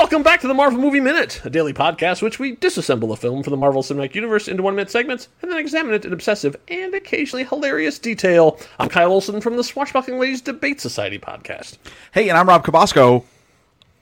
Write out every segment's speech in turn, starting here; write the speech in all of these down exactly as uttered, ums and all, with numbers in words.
Welcome back to the Marvel Movie Minute, a daily podcast which we disassemble a film from the Marvel Cinematic Universe into one-minute segments and then examine it in obsessive and occasionally hilarious detail. I'm Kyle Olson from the Swashbuckling Ladies Debate Society podcast. Hey, and I'm Rob Cabosco.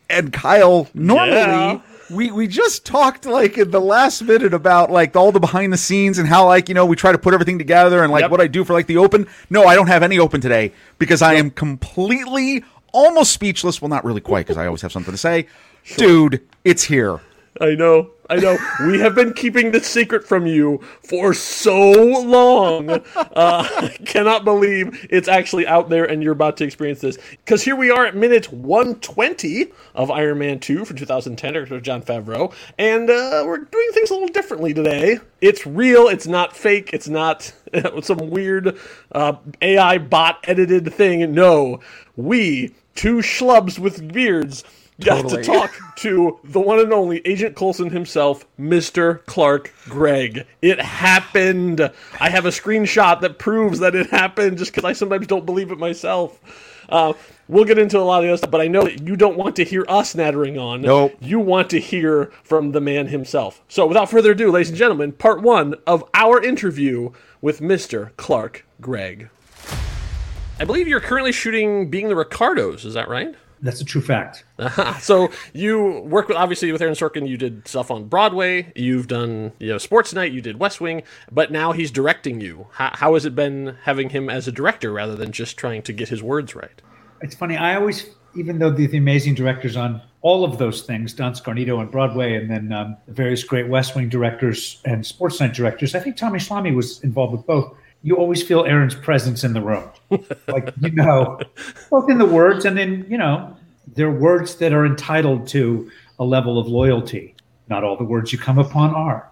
And Kyle, normally... Yeah. We we just talked, like, in the last minute about, like, all the behind the scenes and how, like, you know, we try to put everything together and, like, yep. what I do for, like, the open. No, I don't have any open today because I yep. am completely, almost speechless. Well, not really quite because I always have something to say. Sure. Dude, it's here. I know. I know. We have been keeping this secret from you for so long. Uh, I cannot believe it's actually out there and you're about to experience this. Because here we are at minute one twenty of Iron Man two for two thousand ten, directed by Jon Favreau. And uh, we're doing things a little differently today. It's real. It's not fake. It's not some weird uh, A I bot edited thing. No. We, two schlubs with beards... Got totally. to talk to the one and only Agent Coulson himself, Mister Clark Gregg. It happened. I have a screenshot that proves that it happened just because I sometimes don't believe it myself. Uh, we'll get into a lot of this, but I know that you don't want to hear us nattering on. Nope. You want to hear from the man himself. So without further ado, ladies and gentlemen, part one of our interview with Mister Clark Gregg. I believe you're currently shooting Being the Ricardos. Is that right? That's a true fact. Uh-huh. So you work with, obviously, with Aaron Sorkin. You did stuff on Broadway. You've done, you know, Sports Night. You did West Wing. But now he's directing you. How, how has it been having him as a director rather than just trying to get his words right? It's funny. I always, even though the, the amazing directors on all of those things, Don Scarnito on Broadway, and then um, the various great West Wing directors and Sports Night directors, I think Tommy Schlame was involved with both. You always feel Aaron's presence in the room. Like, you know, both in the words and in, you know, they're words that are entitled to a level of loyalty. Not all the words you come upon are.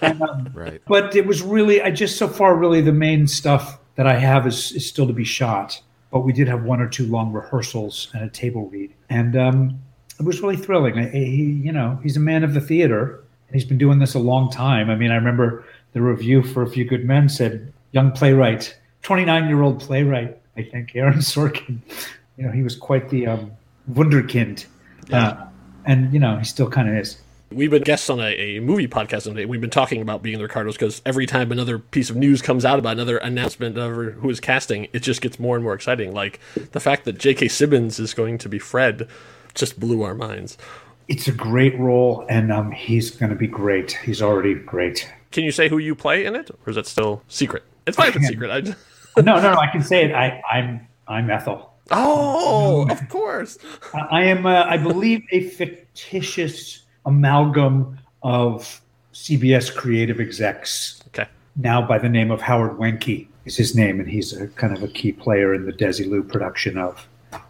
And, um, right. But it was really, I just so far really the main stuff that I have is, is still to be shot. But we did have one or two long rehearsals and a table read. And um, it was really thrilling. I, he, you know, he's a man of the theater. And he's been doing this a long time. I mean, I remember the review for A Few Good Men said, young playwright, twenty-nine-year-old playwright, I think, Aaron Sorkin. You know, he was quite the um, wunderkind. Yeah. Uh, and, you know, he still kind of is. We've been guests on a, a movie podcast today. We've been talking about Being the Ricardos because every time another piece of news comes out about another announcement of who is casting, it just gets more and more exciting. Like, the fact that J K. Simmons is going to be Fred just blew our minds. It's a great role, and um, he's going to be great. He's already great. Can you say who you play in it, or is that still secret? It's fine if it's secret. I just... No, no, no. I can say it. I, I'm, I'm Ethel. Oh, um, of course. I, I am, uh, I believe, a fictitious amalgam of C B S creative execs. Okay. Now by the name of Howard Wenke is his name, and he's a, kind of a key player in the Desilu production of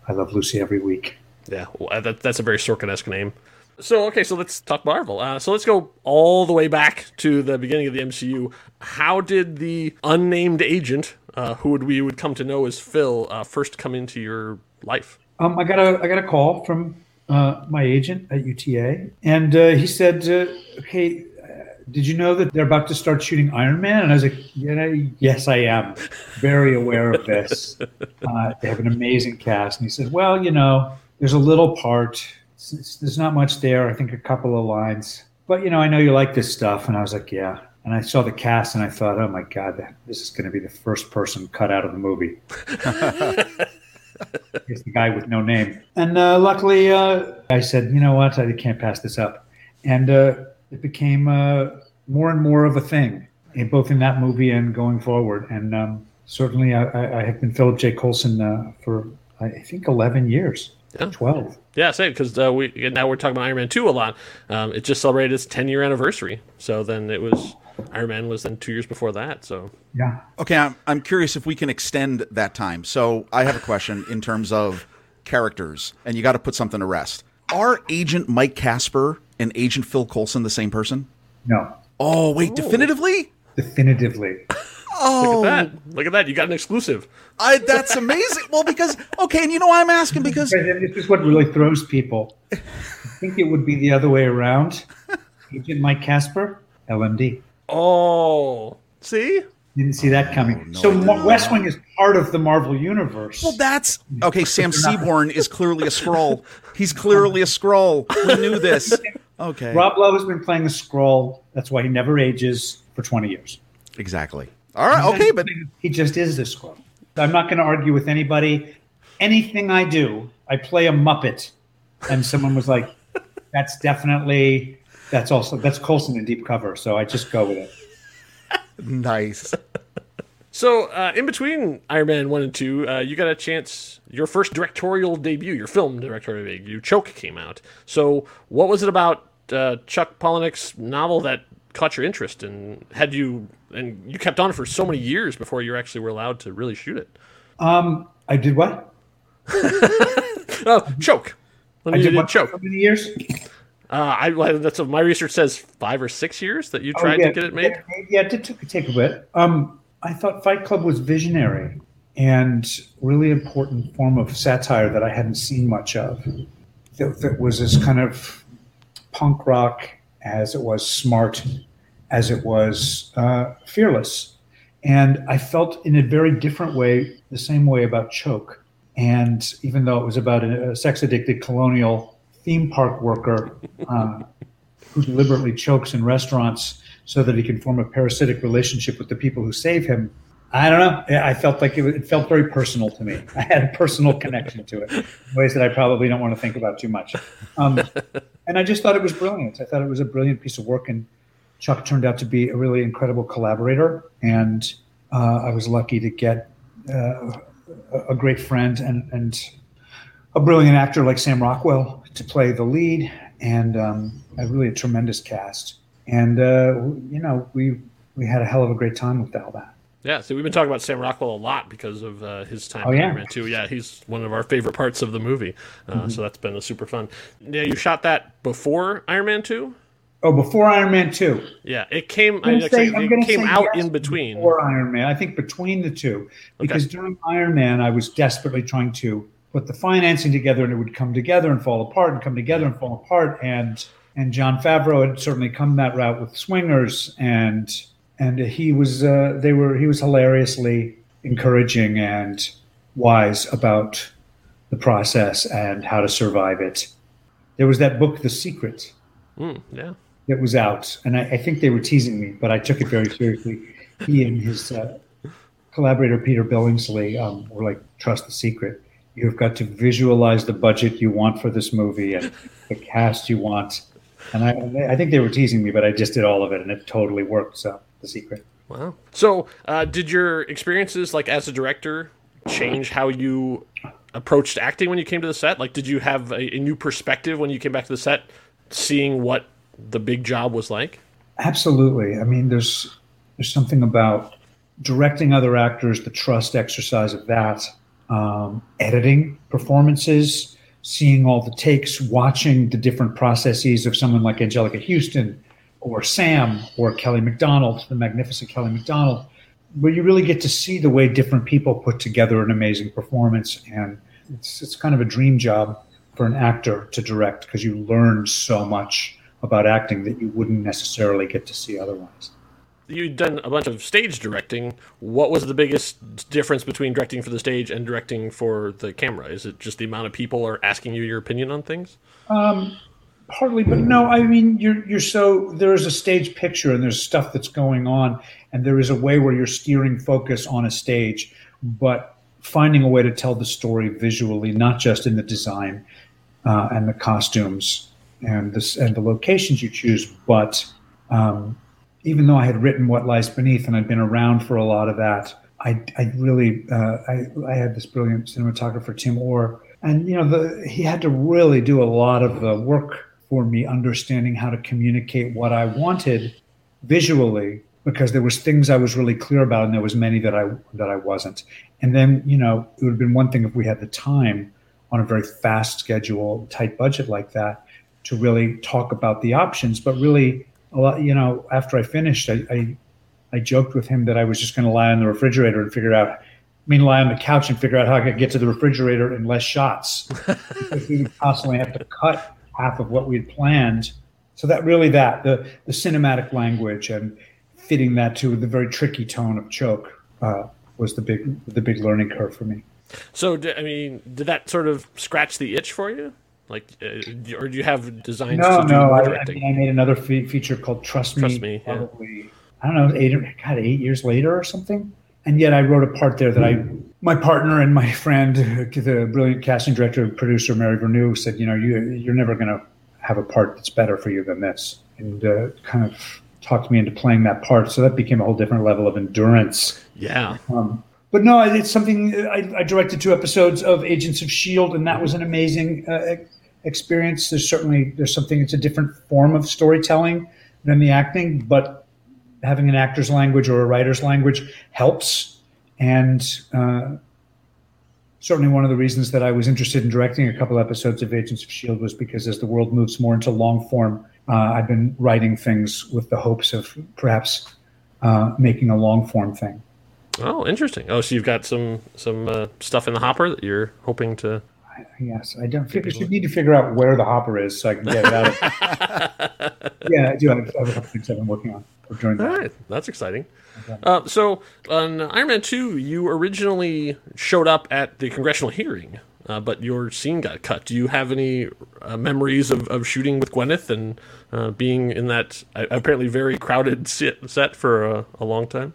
I Love Lucy every week. Yeah, well, that, that's a very Sorkin-esque name. So, okay, so let's talk Marvel. Uh, so let's go all the way back to the beginning of the M C U. How did the unnamed agent, uh, who would we would come to know as Phil, uh, first come into your life? Um, I got a I got a call from uh, my agent at U T A, and uh, he said, uh, okay, uh, did you know that they're about to start shooting Iron Man? And I was like, yeah, yes, I am very aware of this. Uh, they have an amazing cast. And he said, well, you know, there's a little part... It's, it's, there's not much there. I think a couple of lines. But, you know, I know you like this stuff. And I was like, yeah. And I saw the cast and I thought, oh, my God, this is going to be the first person cut out of the movie. He's the guy with no name. And uh, luckily, uh, I said, you know what? I can't pass this up. And uh, it became uh, more and more of a thing, in both in that movie and going forward. And um, certainly I, I, I have been Philip J. Coulson uh, for, I think, eleven years. Yeah. twelve. Yeah, same, because uh, we now we're talking about Iron Man two a lot. Um, it just celebrated its ten-year anniversary. So then it was, Iron Man was then two years before that. So yeah. Okay, I'm, I'm curious if we can extend that time. So I have a question in terms of characters, and you got to put something to rest. Are Agent Mike Casper and Agent Phil Coulson the same person? No. Oh, wait, oh. definitively? Definitively. Oh, look at that. Look at that. You got an exclusive. I, that's amazing. Well, because, okay, and you know why I'm asking? Because this is what really throws people. I think it would be the other way around. Agent Mike Casper, L M D. Oh, see? Didn't see that coming. Oh, no, so Ma- West Wing is part of the Marvel Universe. Well, that's... Okay, Sam Seaborn is clearly a Skrull. He's clearly a Skrull. We knew this. Okay. Rob Lowe has been playing a Skrull. That's why he never ages for twenty years. Exactly. All right, okay, but... He just is a Skrull. I'm not going to argue with anybody. Anything I do, I play a Muppet. And someone was like, that's definitely... That's also... That's Coulson in Deep Cover, so I just go with it. Nice. So, uh, in between Iron Man one and two, uh, you got a chance, your first directorial debut, your film directorial debut, Choke, came out. So, what was it about uh, Chuck Palahniuk's novel that caught your interest, and had you, and you kept on for so many years before you actually were allowed to really shoot it? Um, I did what? oh, Choke. Let me I did, did what? Choke. How many years? Uh, I that's what my research says, five or six years that you tried oh, yeah. to get it made. Yeah, it did take, take a bit. Um, I thought Fight Club was visionary and really important form of satire that I hadn't seen much of. That, that was as kind of punk rock as it was smart, as it was uh, fearless. And I felt in a very different way, the same way about Choke. And even though it was about a, a sex-addicted colonial theme park worker uh, who deliberately chokes in restaurants so that he can form a parasitic relationship with the people who save him. I don't know. I felt like it, it felt very personal to me. I had a personal connection to it in ways that I probably don't want to think about too much. Um, and I just thought it was brilliant. I thought it was a brilliant piece of work, and Chuck turned out to be a really incredible collaborator. And uh, I was lucky to get uh, a great friend and, and a brilliant actor like Sam Rockwell to play the lead, and um, a really a tremendous cast. And, uh, you know, we we had a hell of a great time with all that. Yeah, so we've been talking about Sam Rockwell a lot because of uh, his time oh, in yeah. Iron Man two. Yeah, he's one of our favorite parts of the movie, uh, mm-hmm. so that's been a super fun. Yeah, you shot that before Iron Man two? Oh, before Iron Man two. Yeah, it came I'm I, say, it came out yes in between. Before Iron Man, I think between the two. Because okay. during Iron Man, I was desperately trying to put the financing together, and it would come together and fall apart and come together and fall apart. And and Jon Favreau had certainly come that route with Swingers, and and he was uh, they were he was hilariously encouraging and wise about the process and how to survive it. There was that book, The Secret, mm, yeah, that was out, and I, I think they were teasing me, but I took it very seriously. He and his uh, collaborator Peter Billingsley um, were like, "Trust The Secret. You've got to visualize the budget you want for this movie and the cast you want." And I, I think they were teasing me, but I just did all of it, and it totally worked. So, The Secret. Wow. So, uh, did your experiences, like as a director, change how you approached acting when you came to the set? Like, did you have a, a new perspective when you came back to the set, seeing what the big job was like? Absolutely. I mean, there's there's something about directing other actors, the trust exercise of that. Um, editing performances, seeing all the takes, watching the different processes of someone like Angelica Houston or Sam or Kelly McDonald, the magnificent Kelly McDonald, where you really get to see the way different people put together an amazing performance. And it's, it's kind of a dream job for an actor to direct, because you learn so much about acting that you wouldn't necessarily get to see otherwise. You'd done a bunch of stage directing. What was the biggest difference between directing for the stage and directing for the camera? Is it just the amount of people are asking you your opinion on things? Um, hardly, but no. I mean, you're you're so there is a stage picture, and there's stuff that's going on, and there is a way where you're steering focus on a stage, but finding a way to tell the story visually, not just in the design uh, and the costumes and this and the locations you choose, but um, even though I had written What Lies Beneath and I'd been around for a lot of that, I, I really, uh, I, I had this brilliant cinematographer, Tim Orr, and you know, the, he had to really do a lot of the work for me, understanding how to communicate what I wanted visually, because there was things I was really clear about, and there was many that I that I wasn't. And then, you know, it would have been one thing if we had the time on a very fast schedule, tight budget like that, to really talk about the options, but really, a lot, you know, after I finished, I, I I joked with him that I was just going to lie on the refrigerator and figure out, I mean, lie on the couch and figure out how I could get to the refrigerator in less shots. Because we would constantly have to cut half of what we had planned. So that really that, the, the cinematic language and fitting that to the very tricky tone of Choke uh, was the big the big learning curve for me. So, I mean, did that sort of scratch the itch for you? Like, uh, or do you have designs? No, to do no. I, I, mean, I made another fe- feature called Trust Me. Trust Me. Probably, yeah. I don't know, eight God, eight years later or something. And yet, I wrote a part there that I, my partner and my friend, the brilliant casting director and producer Mary Verneau, said, you know, you you're never going to have a part that's better for you than this, and uh, kind of talked me into playing that part. So that became a whole different level of endurance. Yeah. Um, But no, it's something I, I directed two episodes of Agents of S H I E L D, and that was an amazing uh, experience. There's certainly there's something, it's a different form of storytelling than the acting, but having an actor's language or a writer's language helps. And uh, certainly one of the reasons that I was interested in directing a couple episodes of Agents of S H I E L D was because as the world moves more into long form, uh, I've been writing things with the hopes of perhaps uh, making a long form thing. Oh, interesting. Oh, so you've got some some uh, stuff in the hopper that you're hoping to... Yes, I don't figure, should need to figure out where the hopper is so I can get it out of... Yeah, I do have a couple things I've been working on during that. All right, that's exciting. Uh, so on Iron Man two, you originally showed up at the congressional hearing, uh, but your scene got cut. Do you have any uh, memories of, of shooting with Gwyneth and uh, being in that apparently very crowded set for a, a long time?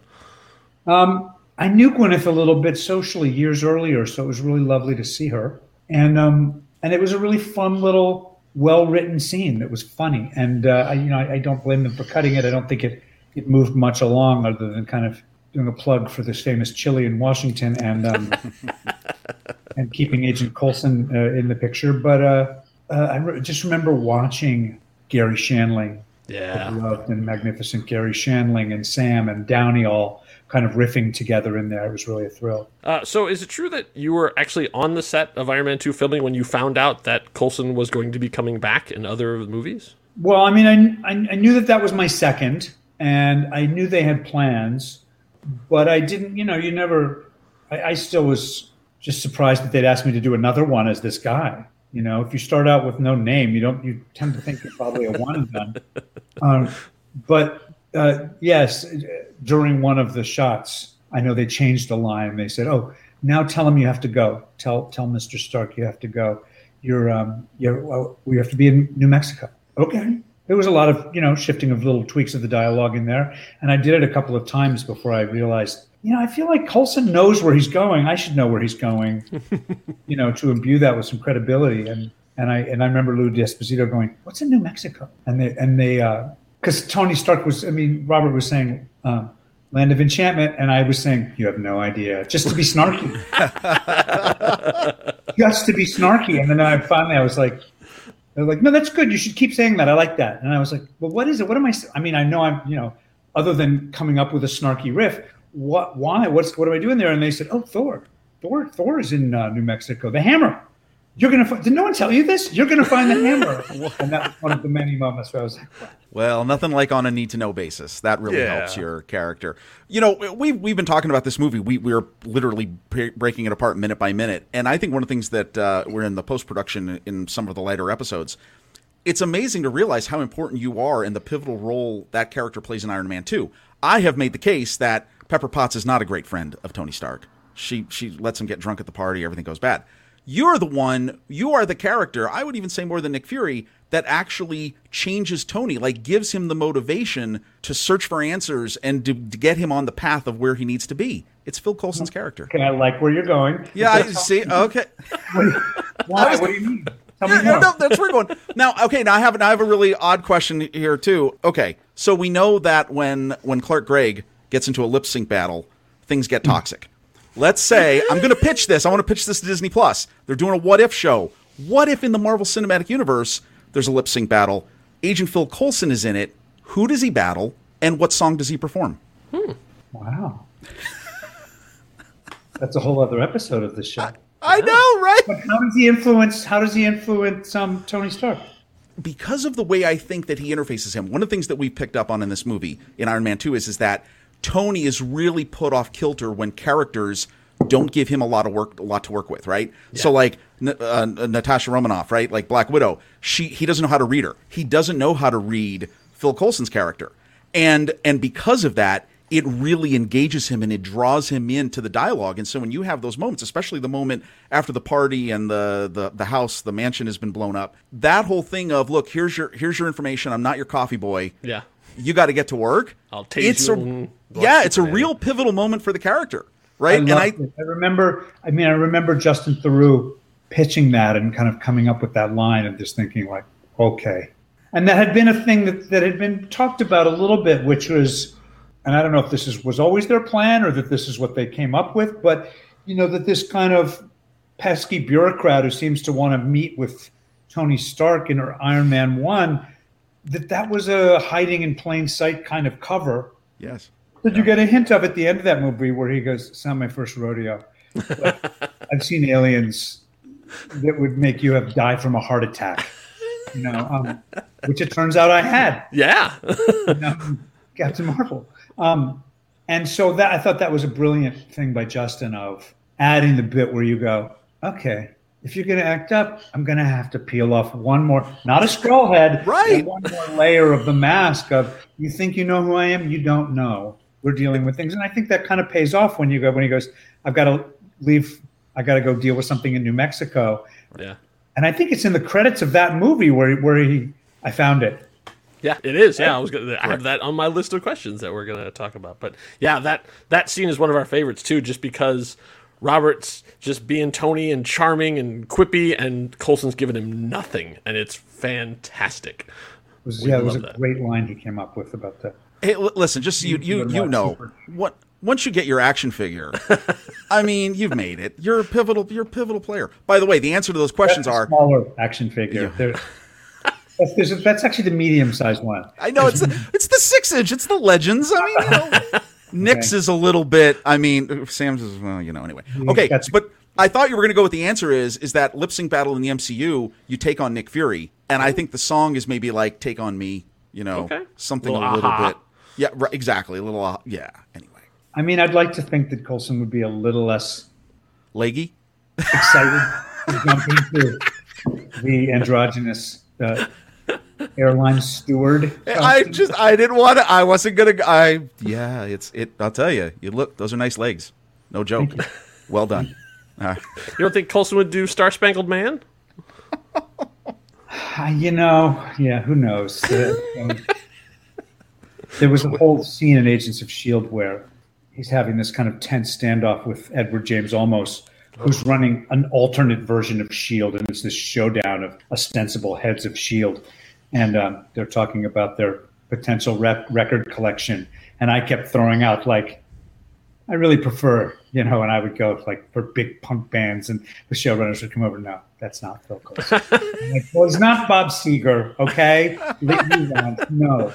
Um, I knew Gwyneth a little bit socially years earlier, so it was really lovely to see her. And um, and it was a really fun little, well-written scene that was funny. And uh, I, you know, I, I don't blame them for cutting it. I don't think it, it moved much along other than kind of doing a plug for this famous chili in Washington and um, and keeping Agent Coulson uh, in the picture. But uh, uh, I re- just remember watching Gary Shandling. Yeah. The loved and magnificent Gary Shandling and Sam and Downey all kind of riffing together in there. It was really a thrill. Uh, so is it true that you were actually on the set of Iron Man two filming when you found out that Coulson was going to be coming back in other movies? Well, I mean, I, I, I knew that that was my second, and I knew they had plans, but I didn't, you know, you never, I, I still was just surprised that they'd asked me to do another one as this guy. You know, if you start out with no name, you don't, you tend to think you're probably a one and done. Um, but uh, yes, during one of the shots, I know they changed the line. They said, "Oh, now tell him you have to go. Tell tell Mister Stark you have to go. You're um you're well, we have to be in New Mexico." Okay. There was a lot of, you know, shifting of little tweaks of the dialogue in there, and I did it a couple of times before I realized, you know, I feel like Coulson knows where he's going. I should know where he's going, you know, to imbue that with some credibility. And and I and I remember Lou D'Esposito going, "What's in New Mexico?" And they and they because uh, Tony Stark was, I mean, Robert was saying uh, "Land of Enchantment," and I was saying, "You have no idea," just to be snarky, just to be snarky. And then I finally I was like, they're like, "No, that's good. You should keep saying that. I like that." And I was like, "Well, what is it? What am I? I mean, I know I'm, you know, other than coming up with a snarky riff." What? Why? What's? What am I doing there? And they said, "Oh, Thor, Thor, Thor is in uh, New Mexico. The hammer. You're gonna. Fi- Did no one tell you this? You're gonna find the hammer." And that was one of the many moments where I was like, "Wow." Well, nothing like on a need to know basis. That really yeah. helps your character. You know, we've we've been talking about this movie. We we're literally pre- breaking it apart minute by minute. And I think one of the things that uh, we're in the post production in some of the lighter episodes. It's amazing to realize how important you are and the pivotal role that character plays in Iron Man two. I have made the case that Pepper Potts is not a great friend of Tony Stark. She she lets him get drunk at the party. Everything goes bad. You're the one, you are the character, I would even say more than Nick Fury, that actually changes Tony, like gives him the motivation to search for answers and to, to get him on the path of where he needs to be. It's Phil Coulson's character. Okay, I like where you're going. Yeah, I see. Okay. Why? What do you mean? Tell me yeah, no, that's where we're going. Now, okay, now I have, I have a really odd question here, too. Okay, so we know that when, when Clark Gregg gets into a lip sync battle, things get toxic. Let's say, I'm going to pitch this. I want to pitch this to Disney Plus. They're doing a what if show. What if in the Marvel Cinematic Universe, there's a lip sync battle? Agent Phil Coulson is in it. Who does he battle? And what song does he perform? Hmm. Wow. That's a whole other episode of this show. I, I know, right? But how does he influence, how does he influence um, Tony Stark? Because of the way I think that he interfaces him. One of the things that we picked up on in this movie, in Iron Man two, is, is that Tony is really put off kilter when characters don't give him a lot of work, a lot to work with, right? Yeah. So like uh, Natasha Romanoff, right? Like Black Widow, she he doesn't know how to read her. He doesn't know how to read Phil Coulson's character. And and because of that, it really engages him and it draws him into the dialogue. And so when you have those moments, especially the moment after the party and the the, the house, the mansion has been blown up, that whole thing of, look, here's your here's your information. I'm not your coffee boy. Yeah. You got to get to work. I'll take it's you. A, yeah, it's a real pivotal moment for the character, right? I and I, it. I remember, I mean, I remember Justin Theroux pitching that and kind of coming up with that line and just thinking like, okay. And that had been a thing that, that had been talked about a little bit, which was, and I don't know if this is was always their plan or that this is what they came up with, but, you know, that this kind of pesky bureaucrat who seems to want to meet with Tony Stark in her Iron Man one, that that was a hiding in plain sight kind of cover. Yes. Did yeah. you get a hint of at the end of that movie where he goes, it's not my first rodeo. I've seen aliens that would make you have died from a heart attack. You know, um, which it turns out I had. Yeah. You know, Captain Marvel. Um, and so that I thought that was a brilliant thing by Justin of adding the bit where you go, okay, if you're going to act up, I'm going to have to peel off one more, not a Skrull head, right? One more layer of the mask of, you think you know who I am? You don't know. We're dealing with things. And I think that kind of pays off when you go, when he goes, I've got to leave. I got to go deal with something in New Mexico. Yeah. And I think it's in the credits of that movie where where he, I found it. Yeah, it is. Yeah, I was gonna, I have that on my list of questions that we're going to talk about. But yeah, that that scene is one of our favorites too, just because Robert's just being Tony and charming and quippy, and Coulson's giving him nothing, and it's fantastic. It was, yeah, it was a that. great line he came up with about that. Hey, l- listen, just so you you you know what. Once you get your action figure, I mean, you've made it. You're a pivotal. You're a pivotal player. By the way, the answer to those questions that's a are smaller action figure. Yeah. That's, there's a, that's actually the medium-sized one. I know it's the, it's the six-inch. It's the Legends. I mean, you know, Nick's okay. is a little bit. I mean, Sam's is well, you know. Anyway, okay. That's, but I thought you were going to go with the answer is is that lip sync battle in the M C U. You take on Nick Fury, and I think the song is maybe like "Take on Me," you know, okay. something a little, a little bit. Yeah, right, exactly. A little. Uh, yeah. Anyway. I mean, I'd like to think that Coulson would be a little less leggy, excited to jump into the androgynous uh, airline steward. Function. I just, I didn't want to. I wasn't gonna. I yeah, it's it. I'll tell you. You look; those are nice legs. No joke. Well done. Uh, you don't think Coulson would do Star Spangled Man? You know, yeah. Who knows? Uh, um, there was a whole scene in Agents of S H I E L D where he's having this kind of tense standoff with Edward James Olmos, who's running an alternate version of S H I E L D, and it's this showdown of ostensible heads of S H I E L D, and um, they're talking about their potential rep- record collection, and I kept throwing out, like, I really prefer, you know, and I would go, like, for big punk bands, and the showrunners would come over, no, that's not Phil Coulson. Like, well, it's not Bob Seger, okay? No.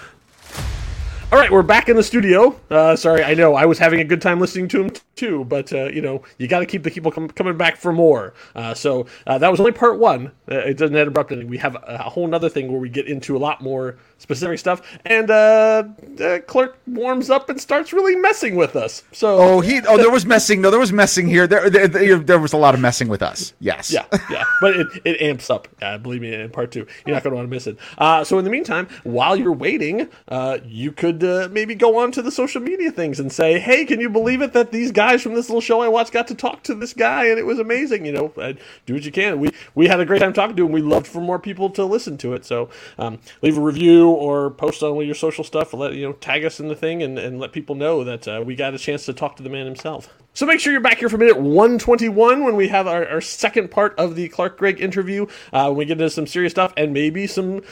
All right, we're back in the studio. Uh, sorry, I know I was having a good time listening to him t- too, but uh, you know, you got to keep the people com- coming back for more. Uh, so uh, that was only part one. Uh, it doesn't end abruptly. We have a, a whole other thing where we get into a lot more specific stuff, and uh, uh, Clark warms up and starts really messing with us. So oh, he oh there was messing. No, there was messing here. There there, there, there was a lot of messing with us. Yes. Yeah, yeah, but it, it amps up. Uh, believe me, in part two, you're not going to want to miss it. Uh, so in the meantime, while you're waiting, uh, you could. Uh, maybe go on to the social media things and say, hey, can you believe it that these guys from this little show I watched got to talk to this guy and it was amazing? You know, uh, do what you can. We we had a great time talking to him. We loved for more people to listen to it. So um, leave a review or post on all your social stuff. Let you know, tag us in the thing and, and let people know that uh, we got a chance to talk to the man himself. So make sure you're back here for minute one twenty-one when we have our, our second part of the Clark Gregg interview. Uh, we get into some serious stuff and maybe some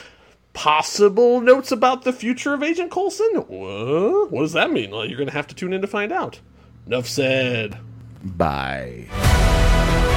possible notes about the future of Agent Coulson? What? What does that mean? Well, you're going to have to tune in to find out. Enough said. Bye.